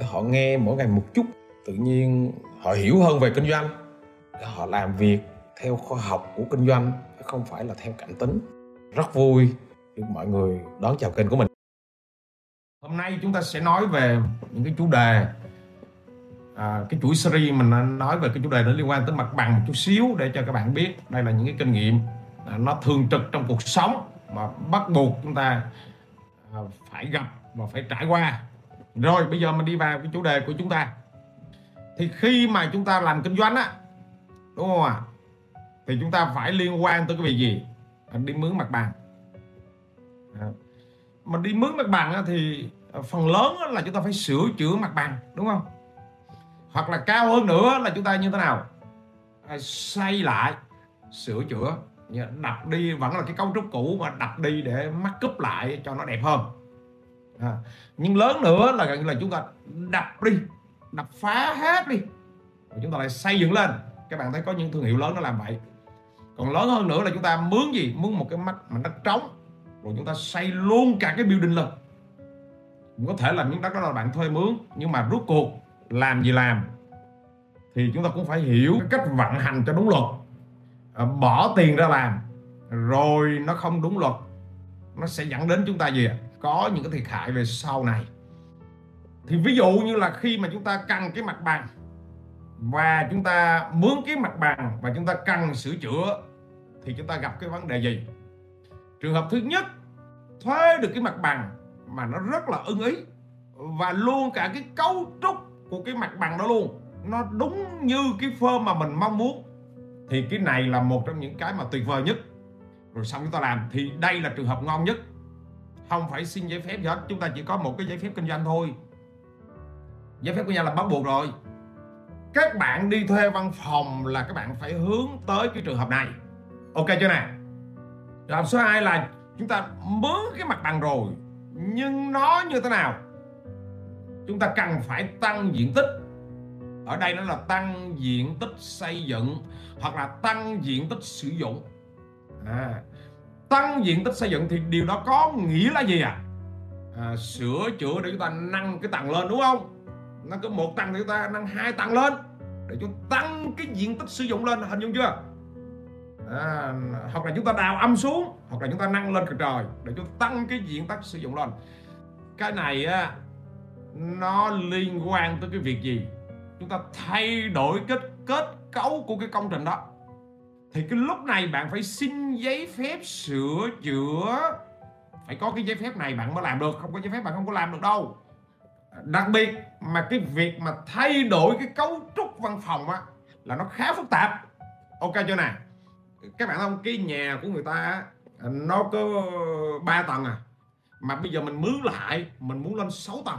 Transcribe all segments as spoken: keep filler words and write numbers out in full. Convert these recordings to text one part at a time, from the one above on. để họ nghe mỗi ngày một chút, tự nhiên họ hiểu hơn về kinh doanh, để họ làm việc theo khoa học của kinh doanh, không phải là theo cảm tính. Rất vui được mọi người đón chào kênh của mình. Hôm nay chúng ta sẽ nói về những cái chủ đề, à, cái chuỗi series mình nói về cái chủ đề nó liên quan tới mặt bằng một chút xíu để cho các bạn biết đây là những cái kinh nghiệm à, nó thường trực trong cuộc sống mà bắt buộc chúng ta à, phải gặp và phải trải qua. Rồi bây giờ mình đi vào cái chủ đề của chúng ta. Thì khi mà chúng ta làm kinh doanh á, đúng không ạ? Thì chúng ta phải liên quan tới cái việc gì? Đi mướn mặt bằng. Mà đi mướn mặt bằng á, thì phần lớn là chúng ta phải sửa chữa mặt bằng, đúng không? Hoặc là cao hơn nữa là chúng ta như thế nào? Xây lại, sửa chữa, đập đi vẫn là cái cấu trúc cũ mà đập đi để mắc cúp lại cho nó đẹp hơn. À, nhưng lớn nữa là gần như là chúng ta đập đi, đập phá hết đi, rồi chúng ta lại xây dựng lên. Các bạn thấy có những thương hiệu lớn nó làm vậy. Còn lớn hơn nữa là chúng ta mướn gì? Mướn một cái mảnh mà đất trống, rồi chúng ta xây luôn cả cái building lên. Có thể là miếng đất đó là bạn thuê mướn, nhưng mà rốt cuộc làm gì làm thì chúng ta cũng phải hiểu cái cách vận hành cho đúng luật. à, Bỏ tiền ra làm rồi nó không đúng luật, nó sẽ dẫn đến chúng ta gì ạ? Có những cái thiệt hại về sau này. Thì ví dụ như là khi mà chúng ta cần cái mặt bằng và chúng ta mướn cái mặt bằng và chúng ta cần sửa chữa thì chúng ta gặp cái vấn đề gì? Trường hợp thứ nhất, thuê được cái mặt bằng mà nó rất là ưng ý và luôn cả cái cấu trúc của cái mặt bằng đó luôn, nó đúng như cái form mà mình mong muốn, thì cái này là một trong những cái mà tuyệt vời nhất. Rồi xong chúng ta làm thì đây là trường hợp ngon nhất. Không phải xin giấy phép gì hết, chúng ta chỉ có một cái giấy phép kinh doanh thôi. Giấy phép kinh doanh là bắt buộc rồi. Các bạn đi thuê văn phòng là các bạn phải hướng tới cái trường hợp này. Ok chưa nè? Trường hợp số hai là chúng ta mướn cái mặt bằng rồi, nhưng nó như thế nào? Chúng ta cần phải tăng diện tích. Ở đây nó là tăng diện tích xây dựng hoặc là tăng diện tích sử dụng. À, tăng diện tích xây dựng thì điều đó có nghĩa là gì ạ? À? À, sửa chữa để chúng ta nâng cái tầng lên, đúng không? Nó cứ một tầng thì chúng ta nâng hai tầng lên để chúng ta tăng cái diện tích sử dụng lên, hình dung chưa? À, hoặc là chúng ta đào âm xuống, hoặc là chúng ta nâng lên cực trời để chúng ta tăng cái diện tích sử dụng lên. Cái này á, nó liên quan tới cái việc gì? Chúng ta thay đổi kết kết cấu của cái công trình đó. Thì cái lúc này bạn phải xin giấy phép sửa chữa. Phải có cái giấy phép này bạn mới làm được. Không có giấy phép bạn không có làm được đâu. Đặc biệt mà cái việc mà thay đổi cái cấu trúc văn phòng á, là nó khá phức tạp. Ok chưa nè? Các bạn không, cái nhà của người ta á, nó có ba tầng à, mà bây giờ mình mướn lại, mình muốn lên sáu tầng.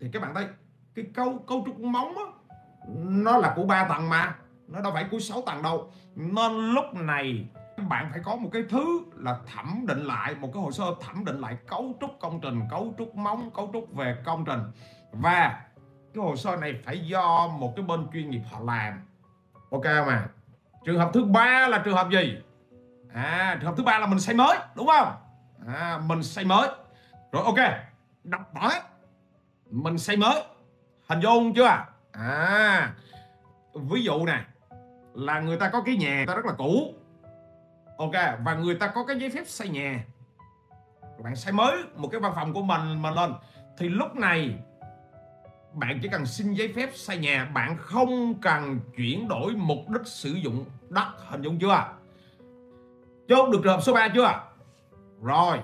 Thì các bạn thấy cái cấu, cấu trúc móng á, nó là của ba tầng mà, nó đâu phải của sáu tầng đâu. Nên lúc này bạn phải có một cái thứ là thẩm định lại, một cái hồ sơ thẩm định lại cấu trúc công trình, cấu trúc móng, cấu trúc về công trình. Và cái hồ sơ này phải do một cái bên chuyên nghiệp họ làm. Ok mà. Trường hợp thứ ba là trường hợp gì? À, trường hợp thứ ba là mình xây mới, đúng không? À, mình xây mới. Rồi ok, đập bỏ hết, mình xây mới. Hình dung chưa? À, ví dụ này là người ta có cái nhà người ta rất là cũ, ok, và người ta có cái giấy phép xây nhà. Bạn xây mới một cái văn phòng của mình mà lên thì lúc này bạn chỉ cần xin giấy phép xây nhà, bạn không cần chuyển đổi mục đích sử dụng đất, hình dung chưa? Chốt được trường hợp số ba chưa? Rồi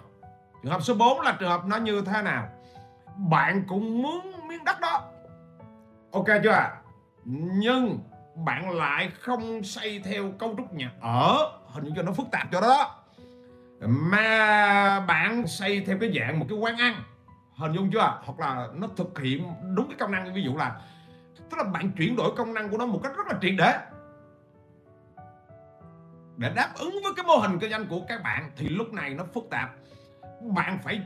trường hợp số bốn là trường hợp nó như thế nào? Bạn cũng mướn miếng đất đó, ok chưa, nhưng bạn lại không xây theo cấu trúc nhà ở, hình như cho nó phức tạp cho đó, mà bạn xây theo cái dạng một cái quán ăn, hình dung chưa? Hoặc là nó thực hiện đúng cái công năng, ví dụ là Tức là bạn chuyển đổi công năng của nó một cách rất là triệt để để đáp ứng với cái mô hình kinh doanh của các bạn. Thì lúc này nó phức tạp, bạn phải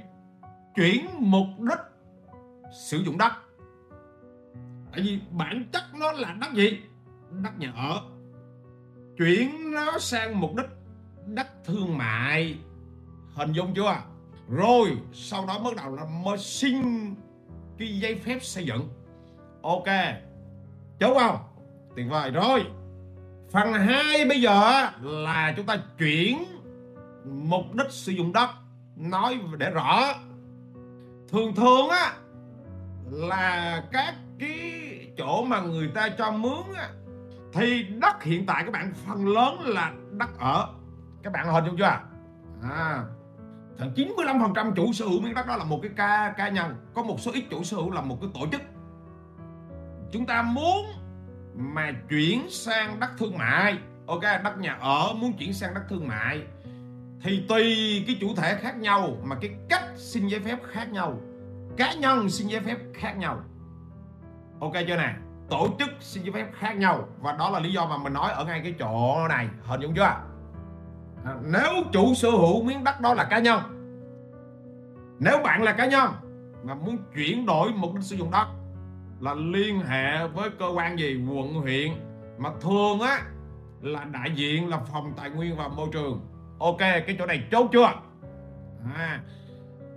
chuyển mục đích sử dụng đất. Tại vì bản chất nó là đất gì? Đất nhà ở. Chuyển nó sang mục đích đất thương mại, hình dung chưa? Rồi sau đó bắt đầu là mới xin cái giấy phép xây dựng. Ok, chốt không? Tuyệt vời rồi. Phần hai bây giờ là chúng ta chuyển mục đích sử dụng đất. Nói để rõ, thường thường á là các cái chỗ mà người ta cho mướn á, thì đất hiện tại các bạn phần lớn là đất ở. Các bạn hình dung chưa? À, thằng chín mươi lăm phần trăm chủ sở hữu miếng đất đó là một cái ca, ca nhân. Có một số ít chủ sở hữu là một cái tổ chức. Chúng ta muốn mà chuyển sang đất thương mại, ok, đất nhà ở muốn chuyển sang đất thương mại, thì tùy cái chủ thể khác nhau mà cái cách xin giấy phép khác nhau. Cá nhân xin giấy phép khác nhau, ok chưa nè? Tổ chức xin giấy phép khác nhau. Và đó là lý do mà mình nói ở ngay cái chỗ này, hình dung chưa? À, nếu chủ sở hữu miếng đất đó là cá nhân, nếu bạn là cá nhân mà muốn chuyển đổi mục đích sử dụng đất là liên hệ với cơ quan gì? Quận, huyện, mà thường á là đại diện là phòng tài nguyên và môi trường. Ok, cái chỗ này chốt chưa? À,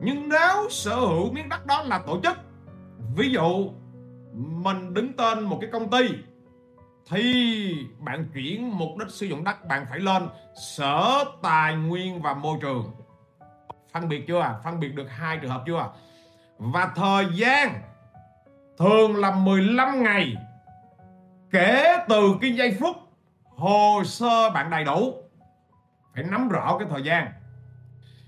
nhưng nếu sở hữu miếng đất đó là tổ chức, ví dụ mình đứng tên một cái công ty, thì bạn chuyển mục đích sử dụng đất bạn phải lên Sở Tài nguyên và Môi trường. Phân biệt chưa? Phân biệt được hai trường hợp chưa? Và thời gian thường là mười lăm ngày kể từ cái giây phút hồ sơ bạn đầy đủ. Phải nắm rõ cái thời gian.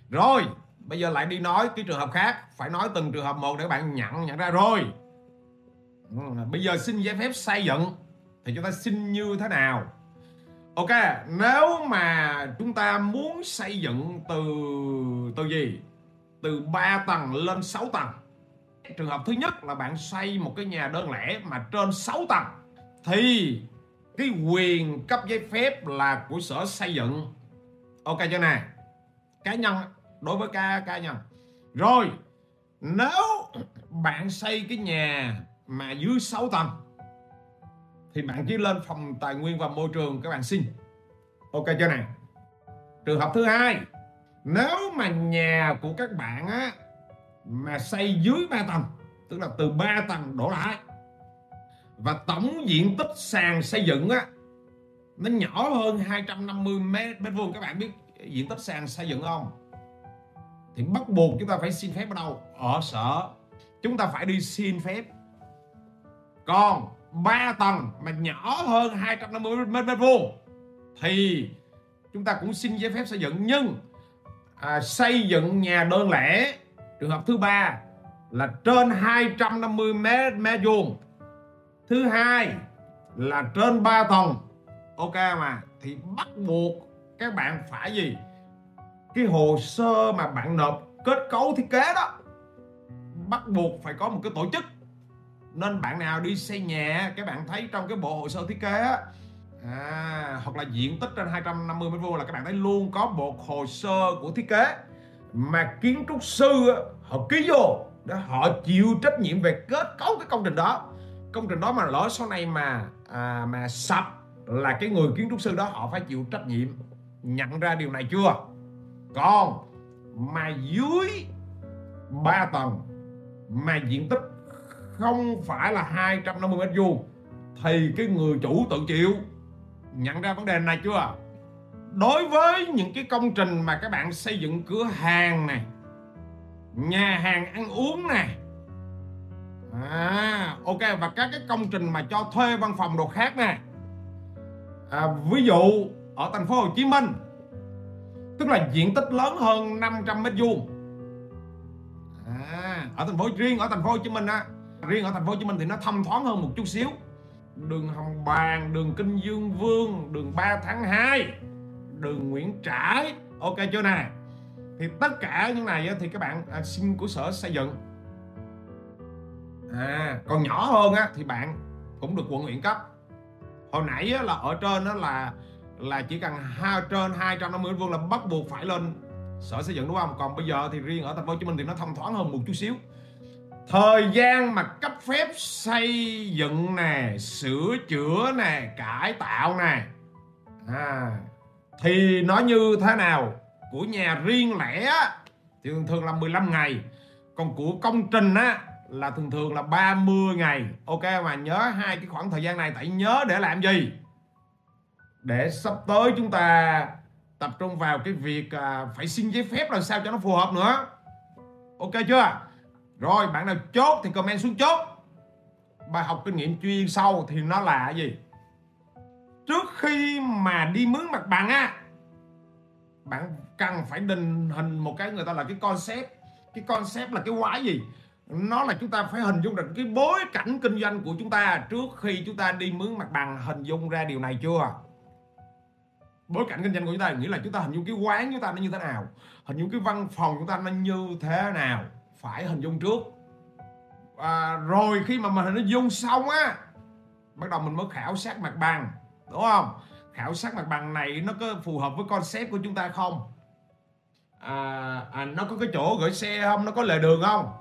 Rồi bây giờ lại đi nói cái trường hợp khác. Phải nói từng trường hợp một để bạn nhận nhận ra rồi. Bây giờ xin giấy phép xây dựng thì chúng ta xin như thế nào? Ok, nếu mà chúng ta muốn xây dựng từ từ gì? Từ ba tầng lên sáu tầng. Trường hợp thứ nhất là bạn xây một cái nhà đơn lẻ mà trên sáu tầng, thì cái quyền cấp giấy phép là của Sở Xây dựng. Ok chưa nè? Cá nhân, đối với ca, cá nhân. Rồi, nếu bạn xây cái nhà mà dưới sáu tầng thì bạn chỉ lên phòng tài nguyên và môi trường các bạn xin. Ok chưa nè? Trường hợp thứ hai, nếu mà nhà của các bạn á mà xây dưới ba tầng, tức là từ ba tầng đổ lại, và tổng diện tích sàn xây dựng á nó nhỏ hơn hai trăm năm mươi mét vuông, các bạn biết diện tích sàn xây dựng không? Thì bắt buộc chúng ta phải xin phép ở đâu? Ở sở. Chúng ta phải đi xin phép. Còn ba tầng mà nhỏ hơn hai trăm năm mươi mét vuông thì chúng ta cũng xin giấy phép xây dựng. Nhưng à, xây dựng nhà đơn lẻ, trường hợp thứ ba là trên hai trăm năm mươi mét vuông, thứ hai là trên ba tầng, ok mà, thì bắt buộc các bạn phải gì? Cái hồ sơ mà bạn nộp kết cấu thiết kế đó bắt buộc phải có một cái tổ chức. Nên bạn nào đi xây nhà, các bạn thấy trong cái bộ hồ sơ thiết kế á, à, hoặc là diện tích trên hai trăm năm mươi mét vuông là các bạn thấy luôn có bộ hồ sơ của thiết kế mà kiến trúc sư họ ký vô để họ chịu trách nhiệm về kết cấu cái công trình đó. Công trình đó mà lỡ sau này mà à, mà sập là cái người kiến trúc sư đó họ phải chịu trách nhiệm. Nhận ra điều này chưa? Còn mà dưới ba tầng mà diện tích không phải là hai trăm năm mươi mét vuông thì cái người chủ tự chịu. Nhận ra vấn đề này chưa? Đối với những cái công trình mà các bạn xây dựng cửa hàng này, nhà hàng ăn uống này, à, ok, và các cái công trình mà cho thuê văn phòng đồ khác này, à, ví dụ ở thành phố Hồ Chí Minh, tức là diện tích lớn hơn năm trăm mét vuông, à, ở thành phố riêng ở thành phố Hồ Chí Minh á, riêng ở thành phố Hồ Chí Minh thì nó thông thoáng hơn một chút xíu. Đường Hồng Bàng, đường Kinh Dương Vương, đường ba tháng hai, đường Nguyễn Trãi, ok chưa nè? Thì tất cả những này thì các bạn à, xin của Sở Xây dựng. À, còn nhỏ hơn á thì bạn cũng được quận huyện cấp. Hồi nãy là ở trên đó là là chỉ cần trên hai trăm năm mươi mét vuông là bắt buộc phải lên sở xây dựng, đúng không? Còn bây giờ thì riêng ở thành phố Hồ Chí Minh thì nó thông thoáng hơn một chút xíu. Thời gian mà cấp phép xây dựng nè, sửa chữa nè, cải tạo nè, à, thì nó như thế nào? Của nhà riêng lẻ thì thường thường là mười lăm ngày, còn của công trình á là thường thường là ba mươi ngày. Ok, mà nhớ hai cái khoảng thời gian này, tại nhớ để làm gì? Để sắp tới chúng ta tập trung vào cái việc phải xin giấy phép làm sao cho nó phù hợp nữa. Ok chưa? Rồi, bạn nào chốt thì comment xuống chốt. Bài học kinh nghiệm chuyên sâu thì nó là cái gì? Trước khi mà đi mướn mặt bằng á, bạn cần phải định hình một cái người ta là cái concept. Cái concept là cái quái gì? Nó là chúng ta phải hình dung được cái bối cảnh kinh doanh của chúng ta trước khi chúng ta đi mướn mặt bằng. Hình dung ra điều này chưa? Bối cảnh kinh doanh của chúng ta nghĩa là chúng ta hình dung cái quán chúng ta nó như thế nào, hình dung cái văn phòng chúng ta nó như thế nào, phải hình dung trước. à, Rồi khi mà mình hình dung xong á, bắt đầu mình mới khảo sát mặt bằng, đúng không? Khảo sát mặt bằng này nó có phù hợp với concept của chúng ta không? à, à, Nó có cái chỗ gửi xe không? Nó có lề đường không?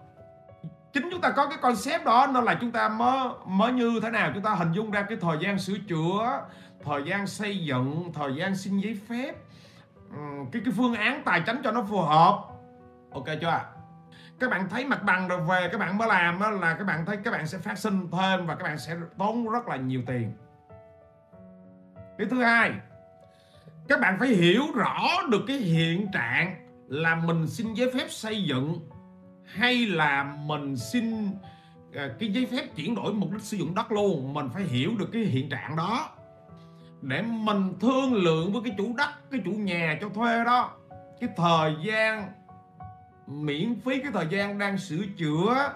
Chính chúng ta có cái concept đó nên là chúng ta mới, mới như thế nào? Chúng ta hình dung ra cái thời gian sửa chữa, thời gian xây dựng, thời gian xin giấy phép, cái, cái phương án tài chính cho nó phù hợp. Ok chưa? Các bạn thấy mặt bằng rồi về các bạn mới làm đó, là các bạn thấy các bạn sẽ phát sinh thêm và các bạn sẽ tốn rất là nhiều tiền. Cái thứ hai, các bạn phải hiểu rõ được cái hiện trạng là mình xin giấy phép xây dựng hay là mình xin cái giấy phép chuyển đổi mục đích sử dụng đất luôn. Mình phải hiểu được cái hiện trạng đó để mình thương lượng với cái chủ đất, cái chủ nhà cho thuê đó, cái thời gian miễn phí, cái thời gian đang sửa chữa,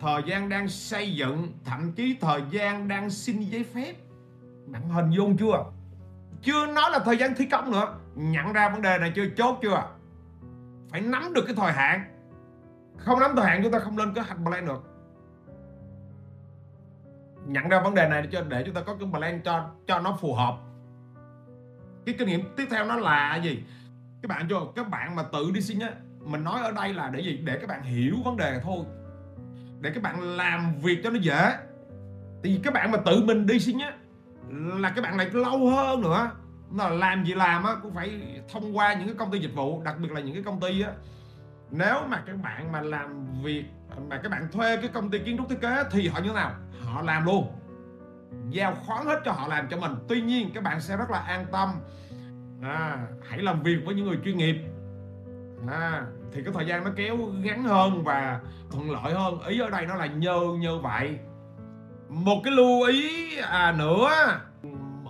thời gian đang xây dựng, thậm chí thời gian đang xin giấy phép. Bạn hình dung chưa? Chưa nói là thời gian thi công nữa. Nhận ra vấn đề này chưa? Chốt chưa? Phải nắm được cái thời hạn. Không nắm thời hạn chúng ta không lên kế hoạch plan được. Nhận ra vấn đề này cho để chúng ta có cái plan cho cho nó phù hợp. Cái kinh nghiệm tiếp theo nó là gì? Các bạn cho các bạn mà tự đi xin á, mình nói ở đây là để gì? Để các bạn hiểu vấn đề thôi, để các bạn làm việc cho nó dễ. Thì các bạn mà tự mình đi xin á là các bạn lại lâu hơn nữa. Là làm gì làm á cũng phải thông qua những cái công ty dịch vụ, đặc biệt là những cái công ty á. Nếu mà các bạn mà làm việc mà các bạn thuê cái công ty kiến trúc thiết kế thì họ như thế nào? Họ làm luôn, giao khoán hết cho họ làm cho mình. Tuy nhiên các bạn sẽ rất là an tâm. à, Hãy làm việc với những người chuyên nghiệp. à, Thì cái thời gian nó kéo ngắn hơn và thuận lợi hơn. Ý ở đây nó là như, như vậy. Một cái lưu ý à, nữa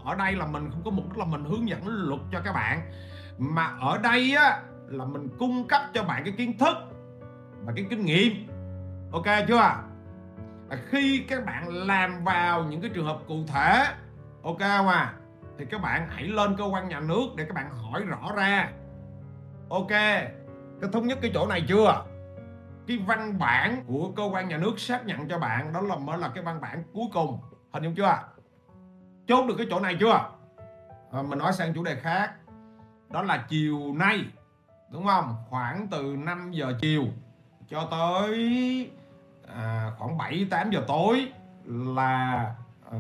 ở đây là mình không có mục đích là mình hướng dẫn luật cho các bạn, mà ở đây á là mình cung cấp cho bạn cái kiến thức và cái kinh nghiệm. Ok chưa? Là khi các bạn làm vào những cái trường hợp cụ thể, ok không à, thì các bạn hãy lên cơ quan nhà nước để các bạn hỏi rõ ra. Ok, cái thống nhất cái chỗ này chưa? Cái văn bản của cơ quan nhà nước xác nhận cho bạn đó là mới là cái văn bản cuối cùng. Hình dung chưa? Chốt được cái chỗ này chưa? à, Mình nói sang chủ đề khác. Đó là chiều nay, đúng không? Khoảng từ năm giờ chiều cho tới à, khoảng bảy tám giờ tối là à,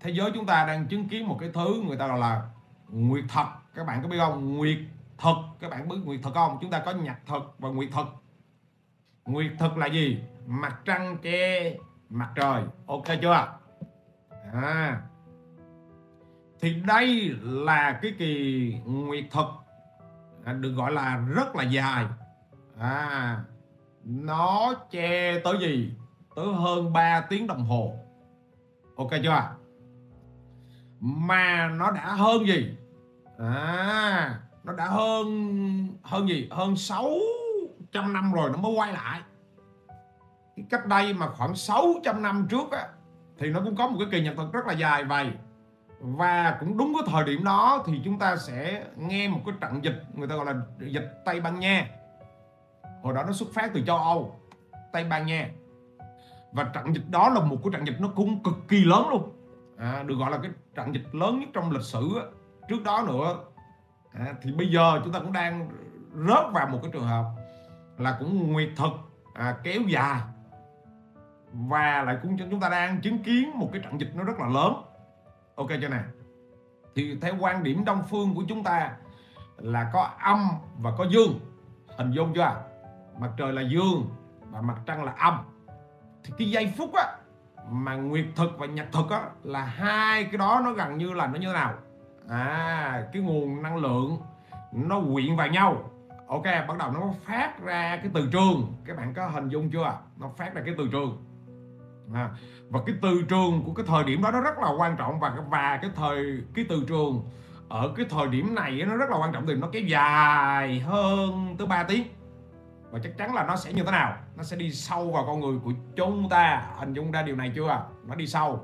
thế giới chúng ta đang chứng kiến một cái thứ người ta gọi là nguyệt thực. Các bạn có biết không? Nguyệt thực. Các bạn biết nguyệt thực không? Chúng ta có nhật thực và nguyệt thực. Nguyệt thực là gì? Mặt trăng che mặt trời. Ok chưa? à, Thì đây là cái kỳ nguyệt thực được gọi là rất là dài. à, Nó che tới gì? Tới hơn ba tiếng đồng hồ. Ok chưa? Mà nó đã hơn gì? à, Nó đã hơn hơn gì? Hơn sáu trăm năm rồi nó mới quay lại. Cách đây mà khoảng sáu trăm năm trước á, thì nó cũng có một cái kỳ nhật thực rất là dài vậy. Và cũng đúng cái thời điểm đó thì chúng ta sẽ nghe một cái trận dịch, người ta gọi là dịch Tây Ban Nha. Hồi đó nó xuất phát từ châu Âu, Tây Ban Nha. Và trận dịch đó là một cái trận dịch nó cũng cực kỳ lớn luôn. à, được gọi là cái trận dịch lớn nhất trong lịch sử trước đó nữa. À, thì bây giờ chúng ta cũng đang rớt vào một cái trường hợp là cũng nguyệt thực à, kéo dài, và lại cũng chúng ta đang chứng kiến một cái trận dịch nó rất là lớn. Ok chưa nè? Thì theo quan điểm đông phương của chúng ta là có âm và có dương, hình dung chưa? Mặt trời là dương và mặt trăng là âm. Thì cái giây phút á mà nguyệt thực và nhật thực á, là hai cái đó nó gần như là nó như thế nào? À, cái nguồn năng lượng nó quyện vào nhau. Ok, bắt đầu nó phát ra cái từ trường. Các bạn có hình dung chưa? Nó phát ra cái từ trường à, và cái từ trường của cái thời điểm đó nó rất là quan trọng. Và, và cái thời cái từ trường ở cái thời điểm này nó rất là quan trọng, thì nó kéo dài hơn tới ba tiếng. Và chắc chắn là nó sẽ như thế nào? Nó sẽ đi sâu vào con người của chúng ta. Hình dung ra điều này chưa? Nó đi sâu.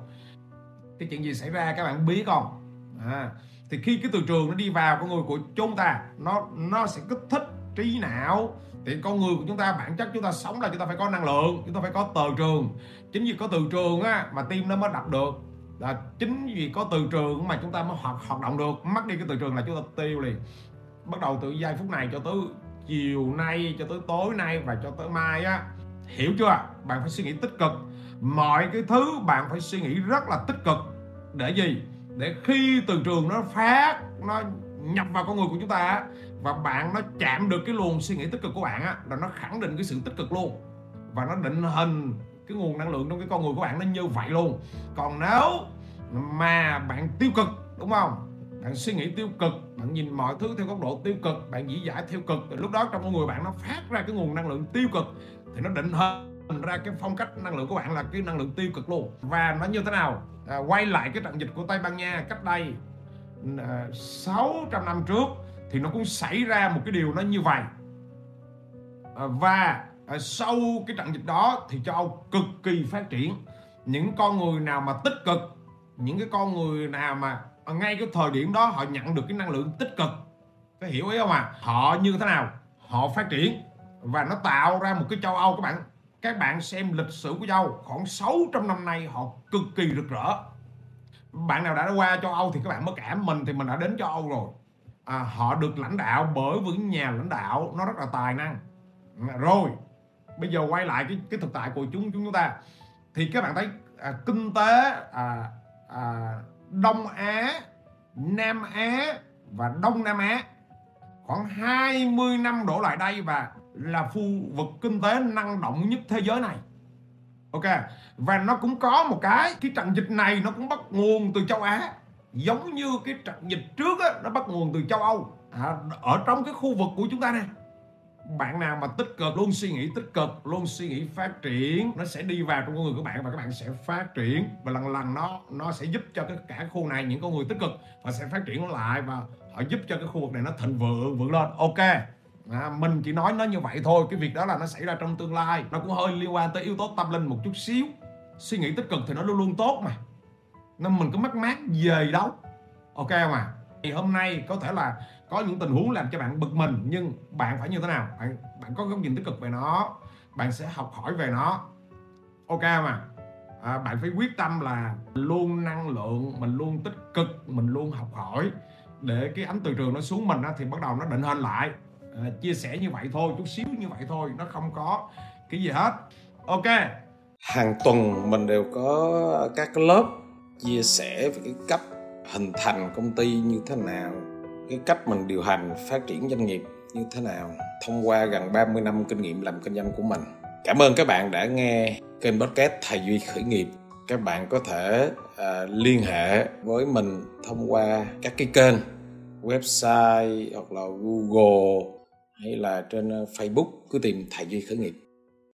Cái chuyện gì xảy ra các bạn biết không? À, thì khi cái từ trường nó đi vào con người của chúng ta, Nó nó sẽ kích thích trí não. Thì con người của chúng ta, bản chất chúng ta sống là chúng ta phải có năng lượng, chúng ta phải có từ trường. Chính vì có từ trường á, mà tim nó mới đập được. Là chính vì có từ trường mà chúng ta mới hoạt, hoạt động được. Mất đi cái từ trường là chúng ta tiêu liền. Bắt đầu từ giây phút này cho tới chiều nay, cho tới tối nay và cho tới mai á. Hiểu chưa? Bạn phải suy nghĩ tích cực. Mọi cái thứ bạn phải suy nghĩ rất là tích cực. Để gì? Để khi từ trường nó phát, nó nhập vào con người của chúng ta và bạn nó chạm được cái luồng suy nghĩ tích cực của bạn á, là nó khẳng định cái sự tích cực luôn. Và nó định hình cái nguồn năng lượng trong cái con người của bạn nó như vậy luôn. Còn nếu mà bạn tiêu cực, đúng không? Bạn suy nghĩ tiêu cực, bạn nhìn mọi thứ theo góc độ tiêu cực, bạn diễn giải tiêu cực, lúc đó trong con người bạn nó phát ra cái nguồn năng lượng tiêu cực, thì nó định hình ra cái phong cách năng lượng của bạn là cái năng lượng tiêu cực luôn. Và nó như thế nào? À, quay lại cái trận dịch của Tây Ban Nha cách đây à, sáu trăm năm trước thì nó cũng xảy ra một cái điều nó như vậy. à, Và à, sau cái trận dịch đó thì châu Âu cực kỳ phát triển. Những con người nào mà tích cực, những cái con người nào mà ngay cái thời điểm đó họ nhận được cái năng lượng tích cực, có hiểu ý không ạ? À? Họ như thế nào? Họ phát triển. Và nó tạo ra một cái châu Âu các bạn. Các bạn xem lịch sử của châu Âu, khoảng sáu trăm năm nay họ cực kỳ rực rỡ. Bạn nào đã qua châu Âu thì các bạn mới cảm, mình thì mình đã đến châu Âu rồi. à, Họ được lãnh đạo bởi với nhà lãnh đạo nó rất là tài năng. Rồi, bây giờ quay lại cái, cái thực tại của chúng chúng ta. Thì các bạn thấy à, kinh tế à, à, Đông Á, Nam Á và Đông Nam Á khoảng hai mươi năm đổ lại đây và là khu vực kinh tế năng động nhất thế giới này. Ok, và nó cũng có một cái cái trận dịch này nó cũng bắt nguồn từ châu Á, giống như cái trận dịch trước á, nó bắt nguồn từ châu Âu. à, Ở trong cái khu vực của chúng ta nè, bạn nào mà tích cực, luôn suy nghĩ tích cực, luôn suy nghĩ phát triển, nó sẽ đi vào trong con người của bạn và các bạn sẽ phát triển. Và lần lần nó nó sẽ giúp cho cái cả khu này, những con người tích cực họ sẽ phát triển lại và họ giúp cho cái khu vực này nó thịnh vượng vượng lên. Ok, à, mình chỉ nói nó như vậy thôi. Cái việc đó là nó xảy ra trong tương lai. Nó cũng hơi liên quan tới yếu tố tâm linh một chút xíu. Suy nghĩ tích cực thì nó luôn luôn tốt mà, nên mình có mắc mát về đâu. Ok không ạ? Thì hôm nay có thể là có những tình huống làm cho bạn bực mình, nhưng bạn phải như thế nào? Bạn, bạn có góc nhìn tích cực về nó, bạn sẽ học hỏi về nó. Ok mà à, bạn phải quyết tâm là luôn năng lượng, mình luôn tích cực, mình luôn học hỏi, để cái ánh từ trường nó xuống mình á, thì bắt đầu nó định hình lại. à, Chia sẻ như vậy thôi, chút xíu như vậy thôi, nó không có cái gì hết. Ok, hàng tuần mình đều có các lớp chia sẻ về cái cách hình thành công ty như thế nào, cái cách mình điều hành phát triển doanh nghiệp như thế nào thông qua gần ba mươi năm kinh nghiệm làm kinh doanh của mình. Cảm ơn các bạn đã nghe kênh podcast Thầy Duy Khởi Nghiệp. Các bạn có thể uh, liên hệ với mình thông qua các cái kênh website hoặc là Google hay là trên Facebook, cứ tìm Thầy Duy Khởi Nghiệp.